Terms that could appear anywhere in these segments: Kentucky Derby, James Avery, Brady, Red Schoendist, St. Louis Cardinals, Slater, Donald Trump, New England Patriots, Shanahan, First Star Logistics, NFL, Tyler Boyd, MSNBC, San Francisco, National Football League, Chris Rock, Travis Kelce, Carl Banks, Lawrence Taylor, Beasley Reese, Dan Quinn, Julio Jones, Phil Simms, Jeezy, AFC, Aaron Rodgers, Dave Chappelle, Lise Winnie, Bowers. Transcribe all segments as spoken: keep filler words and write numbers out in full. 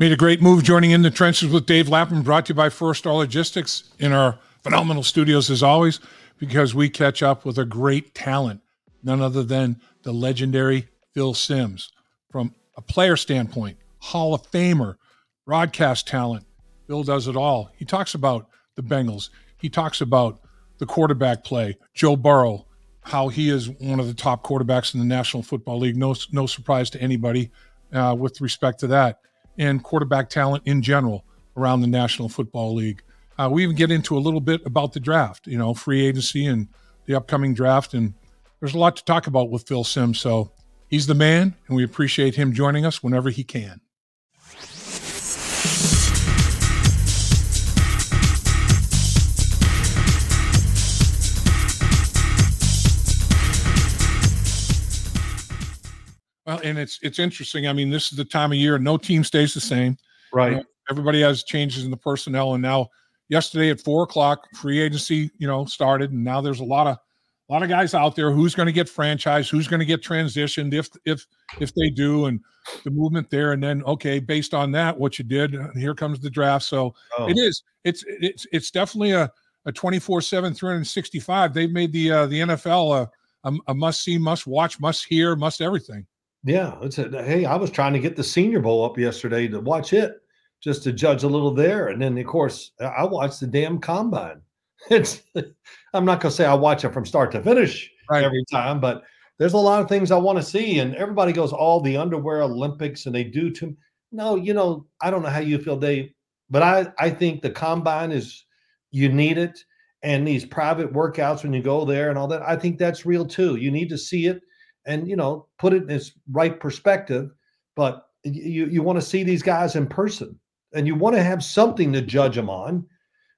Made a great move joining In the Trenches with Dave Lapham, brought to you by First Star Logistics in our phenomenal studios as always, because we catch up with a great talent, none other than the legendary Phil Simms. From a player standpoint, Hall of Famer, broadcast talent, Phil does it all. He talks about the Bengals. He talks about the quarterback play, Joe Burrow, how he is one of the top quarterbacks in the National Football League. No, no surprise to anybody uh, with respect to that, and quarterback talent in general around the National Football League. Uh, we even get into a little bit about the draft, you know, free agency and the upcoming draft. And there's a lot to talk about with Phil Simms. So he's the man, and we appreciate him joining us whenever he can. Well, and it's it's interesting. I mean, this is the time of year. No team stays the same. Right. You know, everybody has changes in the personnel. And now yesterday at four o'clock, free agency, you know, started. And now there's a lot of a lot of guys out there. Who's going to get franchised? Who's going to get transitioned if if if they do? And the movement there. And then, okay, based on that, what you did, here comes the draft. So oh. it is. It's it's it's definitely a, a twenty-four seven, three sixty-five. They've made the, uh, the N F L a, a, a must-see, must-watch, must-hear, must-everything. Yeah, it's a, hey, I was trying to get the Senior Bowl up yesterday to watch it, just to judge a little there, and then of course I watched the damn combine. It's I'm not going to say I watch it from start to finish right. every time, but there's a lot of things I want to see. And everybody goes, "Oh, the underwear Olympics," and they do too. No, you know, I don't know how you feel, Dave, but I I think the combine is you need it, and these private workouts when you go there and all that. I think that's real too. You need to see it. And, you know, put it in its right perspective, but you, you want to see these guys in person, and you want to have something to judge them on.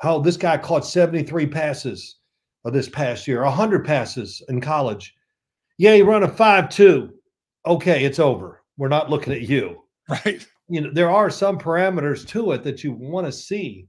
How this guy caught seventy-three passes this past year, one hundred passes in college. Yeah, he ran a five two. Okay, it's over. We're not looking at you. Right. You know, there are some parameters to it that you want to see.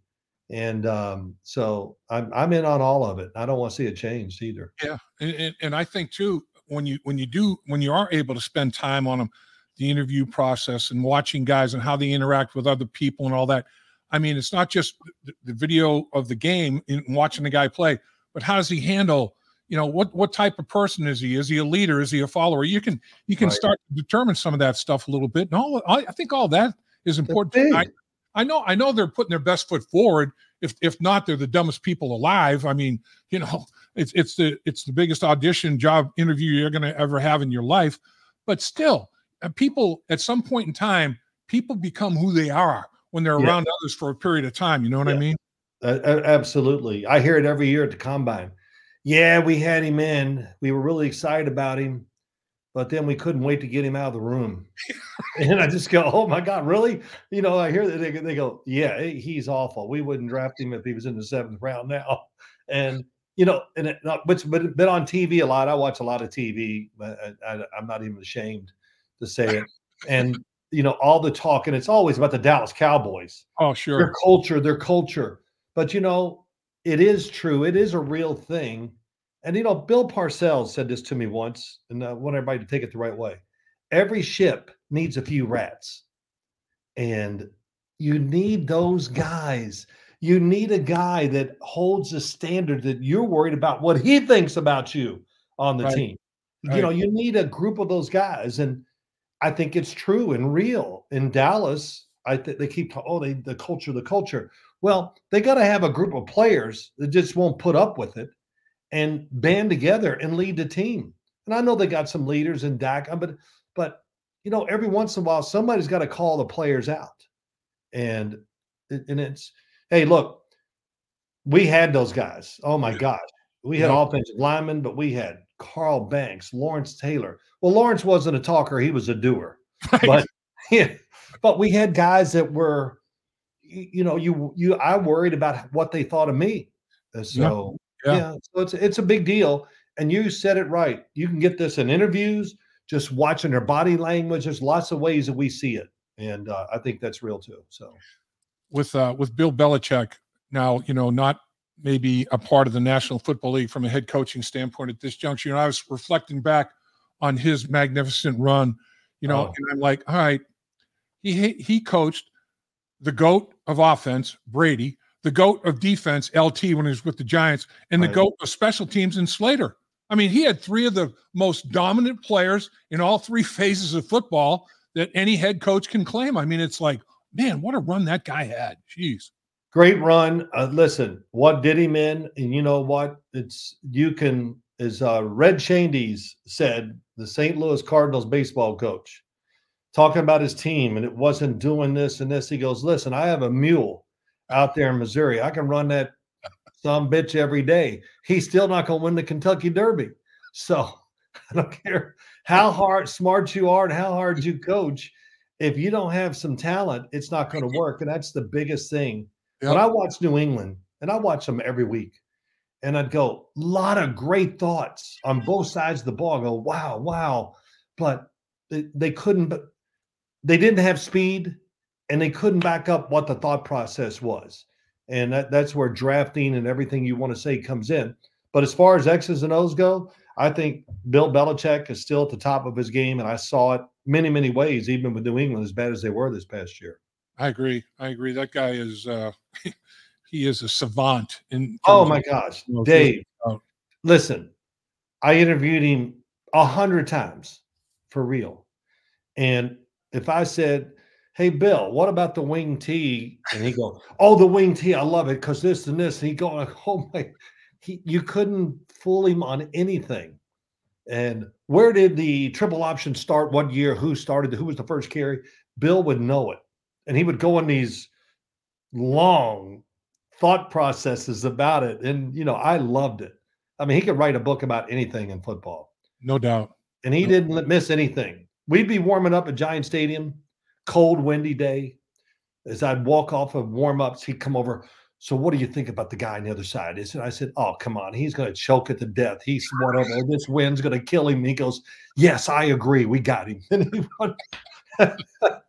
And um, so I'm, I'm in on all of it. I don't want to see it changed either. Yeah, and, and, and I think, too, when you when you do when you are able to spend time on them, the interview process and watching guys and how they interact with other people and all that. I mean, it's not just the, the video of the game and watching the guy play, but how does he handle? You know, what what type of person is he? Is he a leader? Is he a follower? You can you can right. start to determine some of that stuff a little bit. And all I, I think all that is important. I, I know I know they're putting their best foot forward. If if not, they're the dumbest people alive. I mean, you know, it's it's the it's the biggest audition job interview you're going to ever have in your life. But still, people at some point in time, people become who they are when they're yeah. around others for a period of time. You know what yeah. I mean? Uh, absolutely. I hear it every year at the combine. Yeah, we had him in. We were really excited about him, but then we couldn't wait to get him out of the room. And I just go, oh my God, really? You know, I hear that they, they go, yeah, he's awful. We wouldn't draft him if he was in the seventh round now. And, you know, and it, but, but, but on T V a lot, I watch a lot of T V, but I, I, I'm not even ashamed to say it. And, you know, all the talk, and it's always about the Dallas Cowboys. Oh, sure. Their culture, their culture. But, you know, it is true. It is a real thing. And, you know, Bill Parcells said this to me once, and I want everybody to take it the right way. Every ship needs a few rats, and you need those guys. You need a guy that holds a standard that you're worried about what he thinks about you on the right. team. Right. You know, you need a group of those guys, and I think it's true and real. In Dallas, I think they keep talking, oh, they, the culture, the culture. Well, they got to have a group of players that just won't put up with it and band together and lead the team. And I know they got some leaders in Dak, but but you know, every once in a while, somebody's got to call the players out. And and it's, hey, look, we had those guys. Oh my God, we had yeah. offensive linemen, but we had Carl Banks, Lawrence Taylor. Well, Lawrence wasn't a talker; he was a doer. Right. But yeah, but we had guys that were, you know, you you. I worried about what they thought of me. So yeah, yeah. yeah so it's it's a big deal. And you said it right. You can get this in interviews, just watching their body language. There's lots of ways that we see it, and uh, I think that's real too. So, with uh, with Bill Belichick now, you know, not maybe a part of the National Football League from a head coaching standpoint at this juncture. And I was reflecting back on his magnificent run, you know, oh. and I'm like, all right, he he coached the GOAT of offense, Brady, the GOAT of defense, L T, when he was with the Giants, and the right. GOAT of special teams in Slater. I mean, he had three of the most dominant players in all three phases of football that any head coach can claim. I mean, it's like, man, what a run that guy had. Jeez. Great run. Uh, listen, what did him in? And you know what? It's you can, as uh, Red Schoendist said, the Saint Louis Cardinals baseball coach, talking about his team, and it wasn't doing this and this. He goes, listen, I have a mule out there in Missouri. I can run that some bitch every day. He's still not going to win the Kentucky Derby. So I don't care how hard, smart you are and how hard you coach. If you don't have some talent, it's not going to work. And that's the biggest thing. Yep. When I watch New England, and I watch them every week, and I'd go, a lot of great thoughts on both sides of the ball. I go, wow, wow. But they, they couldn't, but they didn't have speed, and they couldn't back up what the thought process was. And that, that's where drafting and everything you want to say comes in. But as far as X's and O's go, I think Bill Belichick is still at the top of his game, and I saw it many, many ways, even with New England, as bad as they were this past year. I agree. I agree. That guy is uh, – he is a savant. In oh, my gosh. Dave, oh. Listen, I interviewed him a hundred times for real. And if I said, hey, Bill, what about the wing tee? And he goes, oh, the wing tee, I love it because this and this. And he goes, oh, my – He, you couldn't fool him on anything. And where did the triple option start? What year? Who started? Who was the first carry? Bill would know it. And he would go on these long thought processes about it. And, you know, I loved it. I mean, he could write a book about anything in football. No doubt. And he no. didn't miss anything. We'd be warming up at Giant Stadium, cold, windy day. As I'd walk off of warm-ups, he'd come over, so what do you think about the guy on the other side? Isn't I said, oh, come on. He's going to choke it to death. He's whatever. This wind's going to kill him. And he goes, yes, I agree. We got him. And he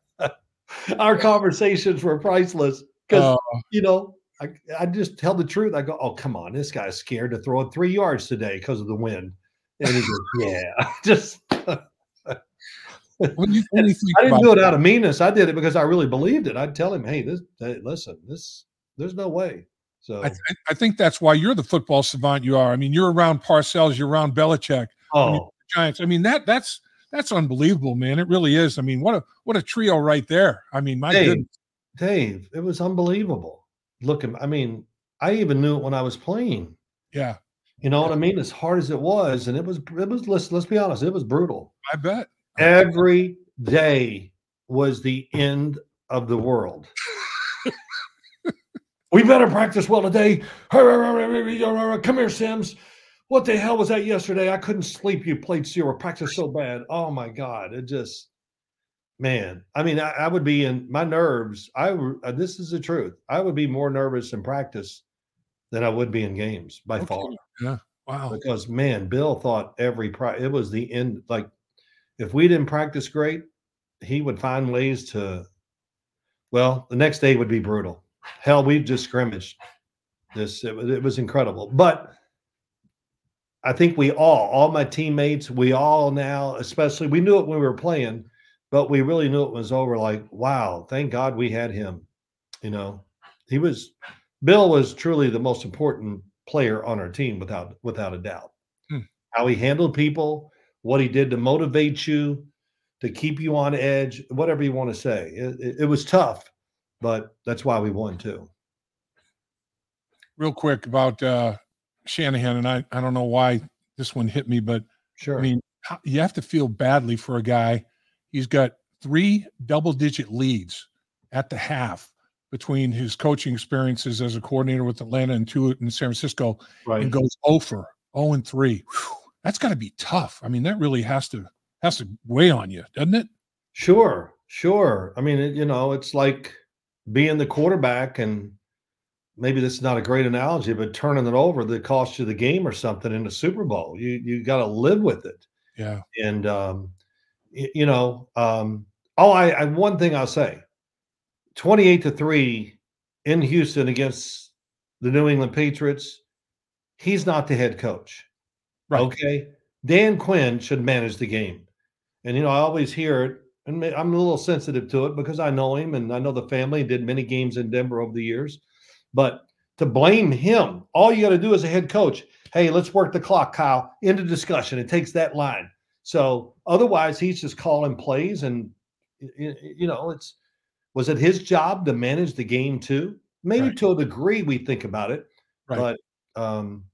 our conversations were priceless because, uh, you know, I, I just tell the truth. I go, oh, come on. This guy's scared to throw it three yards today because of the wind. And he goes, yeah. Just when you, when you think I didn't do it that. Out of meanness. I did it because I really believed it. I'd tell him, hey, this, hey listen, this – there's no way. So I, th- I think that's why you're the football savant you are. I mean, you're around Parcells, you're around Belichick, oh. I mean, Giants. I mean that that's that's unbelievable, man. It really is. I mean, what a what a trio right there. I mean, my Dave, goodness, Dave, it was unbelievable. Look, I mean, I even knew it when I was playing. Yeah, you know yeah. what I mean. As hard as it was, and it was it was. Let's let's be honest, it was brutal. I bet every day was the end of the world. We better practice well today. Come here, Simms. What the hell was that yesterday? I couldn't sleep. You played zero. Practice so bad. Oh, my God. It just, man. I mean, I, I would be in my nerves. I This is the truth. I would be more nervous in practice than I would be in games by okay. far. Yeah. Wow. Because, man, Bill thought every pri- – it was the end. Like, if we didn't practice great, he would find ways to – well, the next day would be brutal. Hell, we've just scrimmaged this. It, it was incredible. But I think we all, all my teammates, we all now, especially, we knew it when we were playing, but we really knew it was over. Like, wow, thank God we had him. You know, he was, Bill was truly the most important player on our team without, without a doubt. Hmm. How he handled people, what he did to motivate you, to keep you on edge, whatever you want to say. It, it, it was tough. But that's why we won, too. Real quick about uh, Shanahan, and I, I don't know why this one hit me, but sure. I mean, you have to feel badly for a guy. He's got three double-digit leads at the half between his coaching experiences as a coordinator with Atlanta and two in San Francisco, right. and goes oh for oh and three. Whew, that's got to be tough. I mean, that really has to has to weigh on you, doesn't it? Sure, sure. I mean, it, you know, it's like – being the quarterback, and maybe this is not a great analogy, but turning it over that cost you the game or something in the Super Bowl. You you got to live with it. Yeah. And um, you, you know, um, oh, I, I one thing I'll say: twenty-eight to three in Houston against the New England Patriots. He's not the head coach. Right. Okay. Dan Quinn should manage the game, and you know I always hear it. And I'm a little sensitive to it because I know him and I know the family, did many games in Denver over the years. But to blame him, all you got to do as a head coach, hey, let's work the clock, Kyle. End of discussion. It takes that line. So otherwise, he's just calling plays. And, you know, it's was it his job to manage the game too? Maybe right. to a degree we think about it. Right. But um,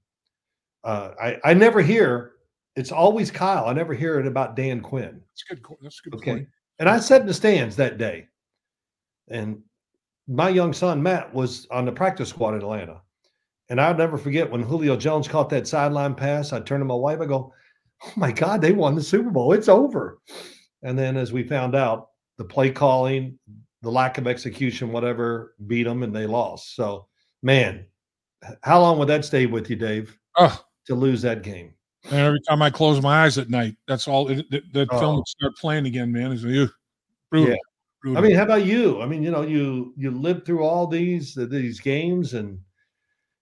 uh, I, I never hear, it's always Kyle. I never hear it about Dan Quinn. That's good. That's a good okay. point. And I sat in the stands that day, and my young son, Matt, was on the practice squad in Atlanta. And I'll never forget when Julio Jones caught that sideline pass, I turned to my wife, I go, oh my God, they won the Super Bowl. It's over. And then as we found out, the play calling, the lack of execution, whatever, beat them and they lost. So, man, how long would that stay with you, Dave, uh, to lose that game? And every time I close my eyes at night, that's all it, it, that oh. film would start playing again, man. Is you brutal. Yeah. brutal. I mean, how about you? I mean, you know, you you lived through all these uh, these games, and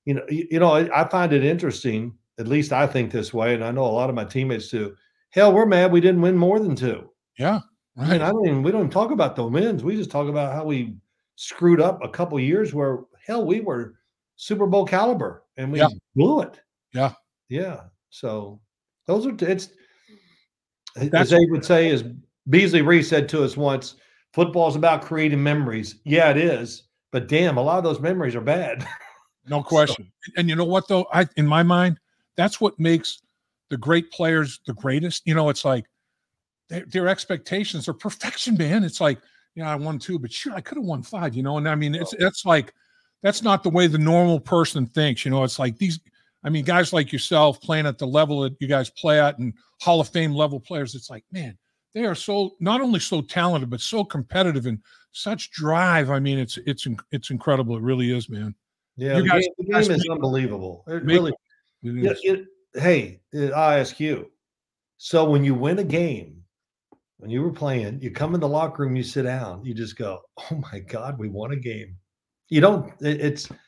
you know, you, you know, I, I find it interesting. At least I think this way, and I know a lot of my teammates do. Hell, we're mad we didn't win more than two. Yeah, right. I mean, I don't even we don't even talk about the wins. We just talk about how we screwed up a couple years where hell we were Super Bowl caliber and we yeah. blew it. Yeah, yeah. So those are, it's, as they would say, as Beasley Reese said to us once, football is about creating memories. Yeah, it is. But damn, a lot of those memories are bad. No question. So. And you know what, though? I, in my mind, that's what makes the great players the greatest. You know, it's like they, their expectations are perfection, man. It's like, you know, I won two, but shoot, I could have won five, you know? And I mean, it's, that's like, that's not the way the normal person thinks. You know, it's like these, I mean, guys like yourself playing at the level that you guys play at and Hall of Fame level players, it's like, man, they are so not only so talented, but so competitive and such drive. I mean, it's it's it's incredible. It really is, man. Yeah, you the guys, game, the guys game is make, unbelievable. It make, really it is. It, it, hey, it, I ask you. So when you win a game, when you were playing, you come in the locker room, you sit down, you just go, oh, my God, we won a game. You don't – it's –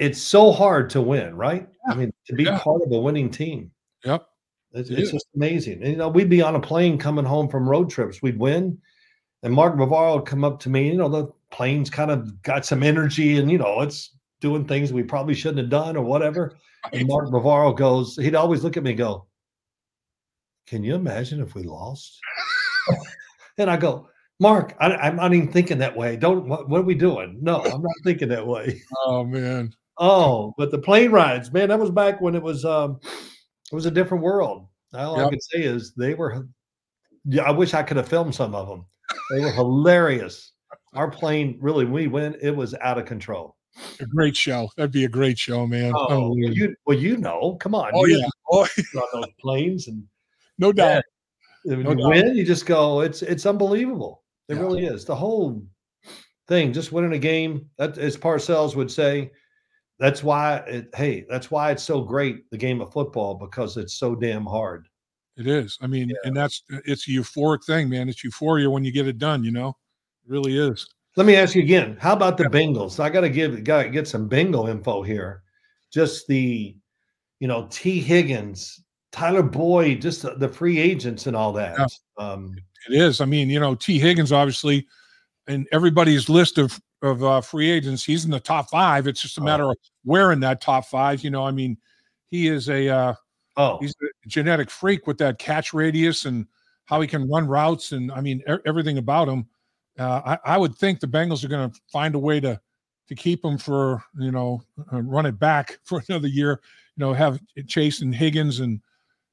It's so hard to win, right? Yeah. I mean, to be yeah. part of a winning team. Yep. It's, it it's just amazing. And, you know, we'd be on a plane coming home from road trips. We'd win, and Mark Bavaro would come up to me. You know, the plane's kind of got some energy, and, you know, it's doing things we probably shouldn't have done or whatever. And Mark Bavaro goes, he'd always look at me and go, can you imagine if we lost? And I go, Mark, I, I'm not even thinking that way. Don't what, what are we doing? No, I'm not thinking that way. Oh, man. Oh, but the plane rides, man, that was back when it was um, it was a different world. All yep. I can say is they were – I wish I could have filmed some of them. They were hilarious. Our plane, really, we went, it was out of control. A great show. That'd be a great show, man. Oh, oh well, you, well, you know. Come on. Oh, you yeah. Oh, yeah. On those planes. And no doubt. That, when no you doubt. win, you just go, it's, it's unbelievable. It yeah. really is. The whole thing, just winning a game, that, as Parcells would say – That's why, it, hey, that's why it's so great, the game of football, because it's so damn hard. It is. I mean, yeah. and that's, it's a euphoric thing, man. It's euphoria when you get it done, you know? It really is. Let me ask you again. How about the yeah. Bengals? I got to give, got to get some Bengal info here. Just the, you know, Tee Higgins, Tyler Boyd, just the, the free agents and all that. Yeah. Um, it is. I mean, you know, Tee Higgins, obviously, and everybody's list of, of uh, free agents, he's in the top five. It's just a matter oh. of where in that top five, you know, I mean, he is a, uh, oh, he's a genetic freak with that catch radius and how he can run routes. And I mean, er- everything about him. Uh, I, I would think the Bengals are going to find a way to, to keep him for, you know, uh, run it back for another year, you know, have Chase and Higgins. And,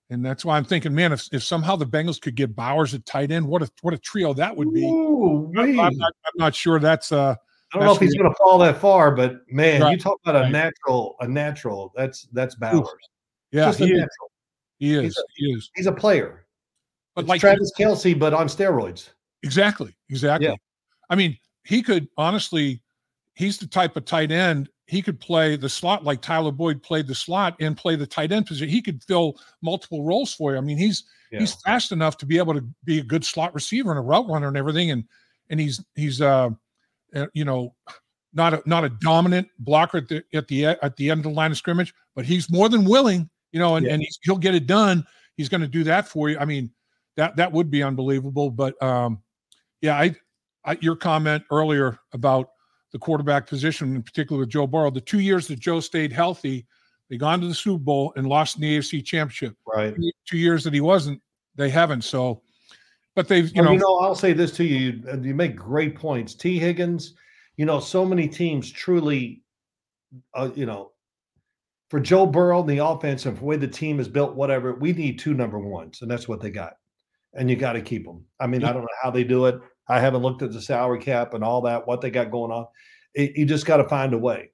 and that's why I'm thinking, man, if, if somehow the Bengals could get Bowers at tight end, what a, what a trio that would be. Ooh, I'm, I'm, not, I'm not sure that's uh I don't that's know if he's going to fall that far, but man, right. you talk about a natural, a natural. That's that's Bowers. Yeah, he is. he is. He's a, he is. He's a player. But it's like Travis Kelce, but on steroids. Exactly. Exactly. Yeah. I mean, he could honestly. He's the type of tight end he could play the slot like Tyler Boyd played the slot and play the tight end position. He could fill multiple roles for you. I mean, he's yeah. he's fast enough to be able to be a good slot receiver and a route runner and everything. And and he's he's uh. You know, not a, not a dominant blocker at the at the at the end of the line of scrimmage, but he's more than willing. You know, and, yeah. and he's, he'll get it done. He's going to do that for you. I mean, that that would be unbelievable. But um, yeah, I, I your comment earlier about the quarterback position, in particular with Joe Burrow, the two years that Joe stayed healthy, they gone to the Super Bowl and lost in the A F C Championship. Right. The two years that he wasn't, they haven't. So, but they've, you, well, know. you know, I'll say this to you. You, you make great points. Tee Higgins, you know, so many teams truly, uh, you know, for Joe Burrow and the offense and for the way the team is built, whatever, we need two number ones, and that's what they got. And you got to keep them. I mean, yeah. I don't know how they do it. I haven't looked at the salary cap and all that, what they got going on. It, you just got to find a way.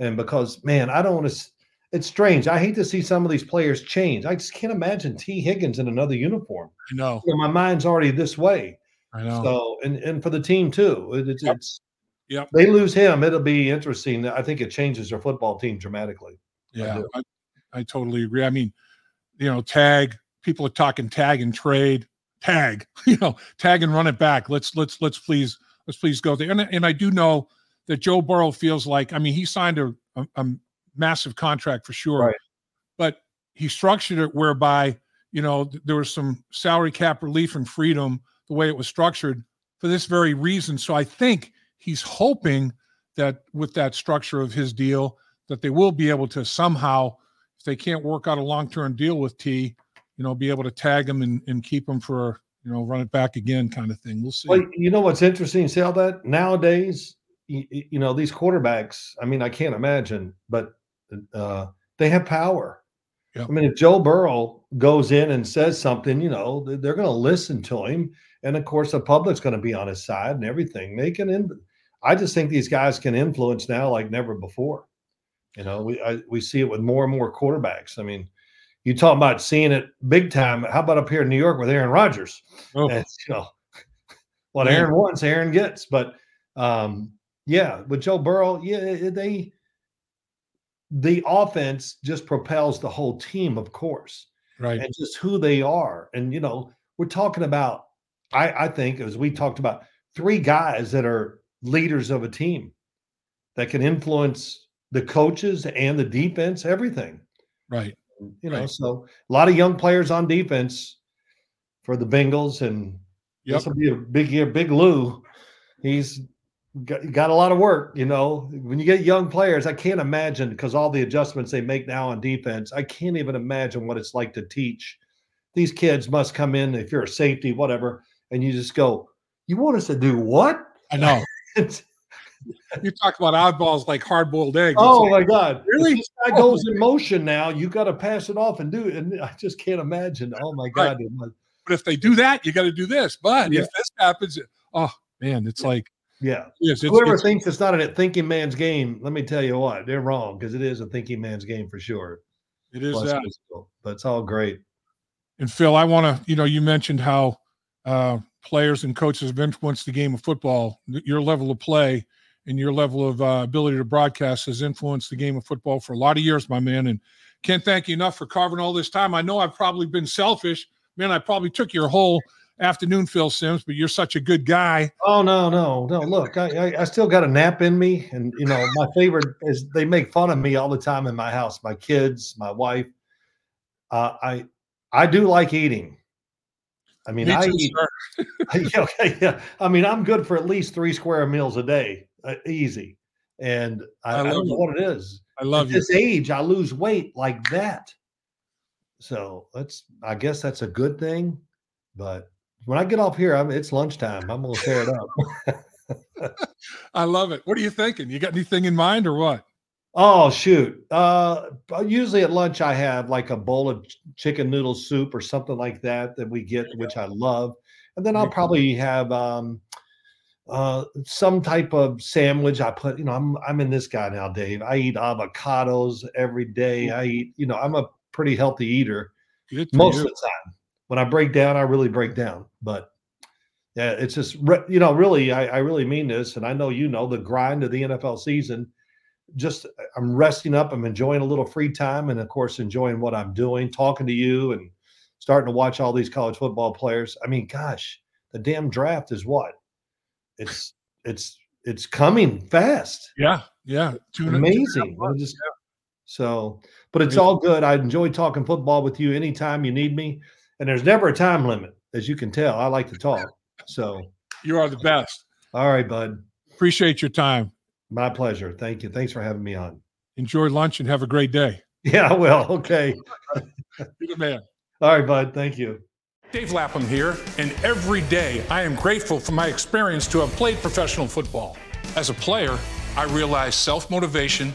And because, man, I don't want to – it's strange. I hate to see some of these players change. I just can't imagine Tee Higgins in another uniform. I know. You know, my mind's already this way. I know. So, and, and for the team, too. It, it's, yep. it's yep. They lose him, it'll be interesting. I think it changes their football team dramatically. Yeah, I, I, I totally agree. I mean, you know, tag, people are talking tag and trade, tag, you know, tag and run it back. Let's, let's, let's please, let's please go there. And, and I do know that Joe Burrow feels like, I mean, he signed a, a, a massive contract for sure, right. but he structured it whereby, you know, there was some salary cap relief and freedom, the way it was structured for this very reason. So I think he's hoping that with that structure of his deal, that they will be able to somehow, if they can't work out a long-term deal with T, you know, be able to tag him and, and keep him for, you know, run it back again kind of thing. We'll see. Well, you know what's interesting, see all that? Nowadays, you, you know, these quarterbacks, I mean, I can't imagine, but uh, they have power. Yep. I mean, if Joe Burrow goes in and says something, you know, they're going to listen to him. And, of course, the public's going to be on his side and everything. They can. In- I just think these guys can influence now like never before. You know, we I, we see it with more and more quarterbacks. I mean, you talk about seeing it big time. How about up here in New York with Aaron Rodgers? Oh. And, you know, what Man. Aaron wants, Aaron gets. But um, yeah, with Joe Burrow, yeah, they the offense just propels the whole team, of course, right? And just who they are. And you know, we're talking about, I, I think, as we talked about, three guys that are leaders of a team that can influence the coaches and the defense, everything. Right. You know, right. So a lot of young players on defense for the Bengals, and yep. this will be a big year. Big Lou, he's got, got a lot of work, you know. When you get young players, I can't imagine, because all the adjustments they make now on defense, I can't even imagine what it's like to teach. These kids must come in, if you're a safety, whatever, and you just go, you want us to do what? I know. You talk about oddballs like hard-boiled eggs. Oh, like, my God. Really? If this guy goes in motion now, you got to pass it off and do it. And I just can't imagine. Oh, my God. Right. But if they do that, you got to do this. But yeah. if this happens, oh, man, it's like. Yeah. Yes, it's, Whoever it's, thinks it's not a thinking man's game, let me tell you what, they're wrong, because it is a thinking man's game for sure. It is. Plus, that. But it's all great. And, Phil, I want to, you know, you mentioned how uh, players and coaches have influenced the game of football, your level of play. And your level of uh, ability to broadcast has influenced the game of football for a lot of years, my man. And can't thank you enough for carving all this time. I know I've probably been selfish. Man, I probably took your whole afternoon, Phil Simms, but you're such a good guy. Oh, no, no, no. Look, I, I still got a nap in me. And, you know, my favorite is they make fun of me all the time in my house, my kids, my wife. Uh, I I do like eating. I mean, me I too, eat. I, okay, yeah. I mean, I'm good for at least three square meals a day. Uh, easy. And I, I, I don't know you. what it is. I love At you. This age, I lose weight like that. So that's, I guess that's a good thing. But when I get off here, I'm, it's lunchtime. I'm going to tear it up. I love it. What are you thinking? You got anything in mind or what? Oh, shoot. Uh, usually at lunch, I have like a bowl of chicken noodle soup or something like that that we get, which I love. And then I'll probably have, um, Uh, some type of sandwich. I put, you know, I'm I'm in this guy now, Dave. I eat avocados every day. I eat, you know, I'm a pretty healthy eater most you. of the time. When I break down, I really break down. But yeah, it's just, you know, really, I, I really mean this. And I know, you know, the grind of the N F L season, just I'm resting up. I'm enjoying a little free time and, of course, enjoying what I'm doing, talking to you and starting to watch all these college football players. I mean, gosh, the damn draft is what? It's it's it's coming fast. Yeah, yeah, two, amazing. Two just, yeah. So, but it's amazing. All good. I enjoy talking football with you anytime you need me, and there's never a time limit, as you can tell. I like to talk, so You are the best. All right, bud. Appreciate your time. My pleasure. Thank you. Thanks for having me on. Enjoy lunch and have a great day. Yeah, I will. Okay. You're the man. All right, bud. Thank you. Dave Lapham here, and every day I am grateful for my experience to have played professional football. As a player, I realized self-motivation,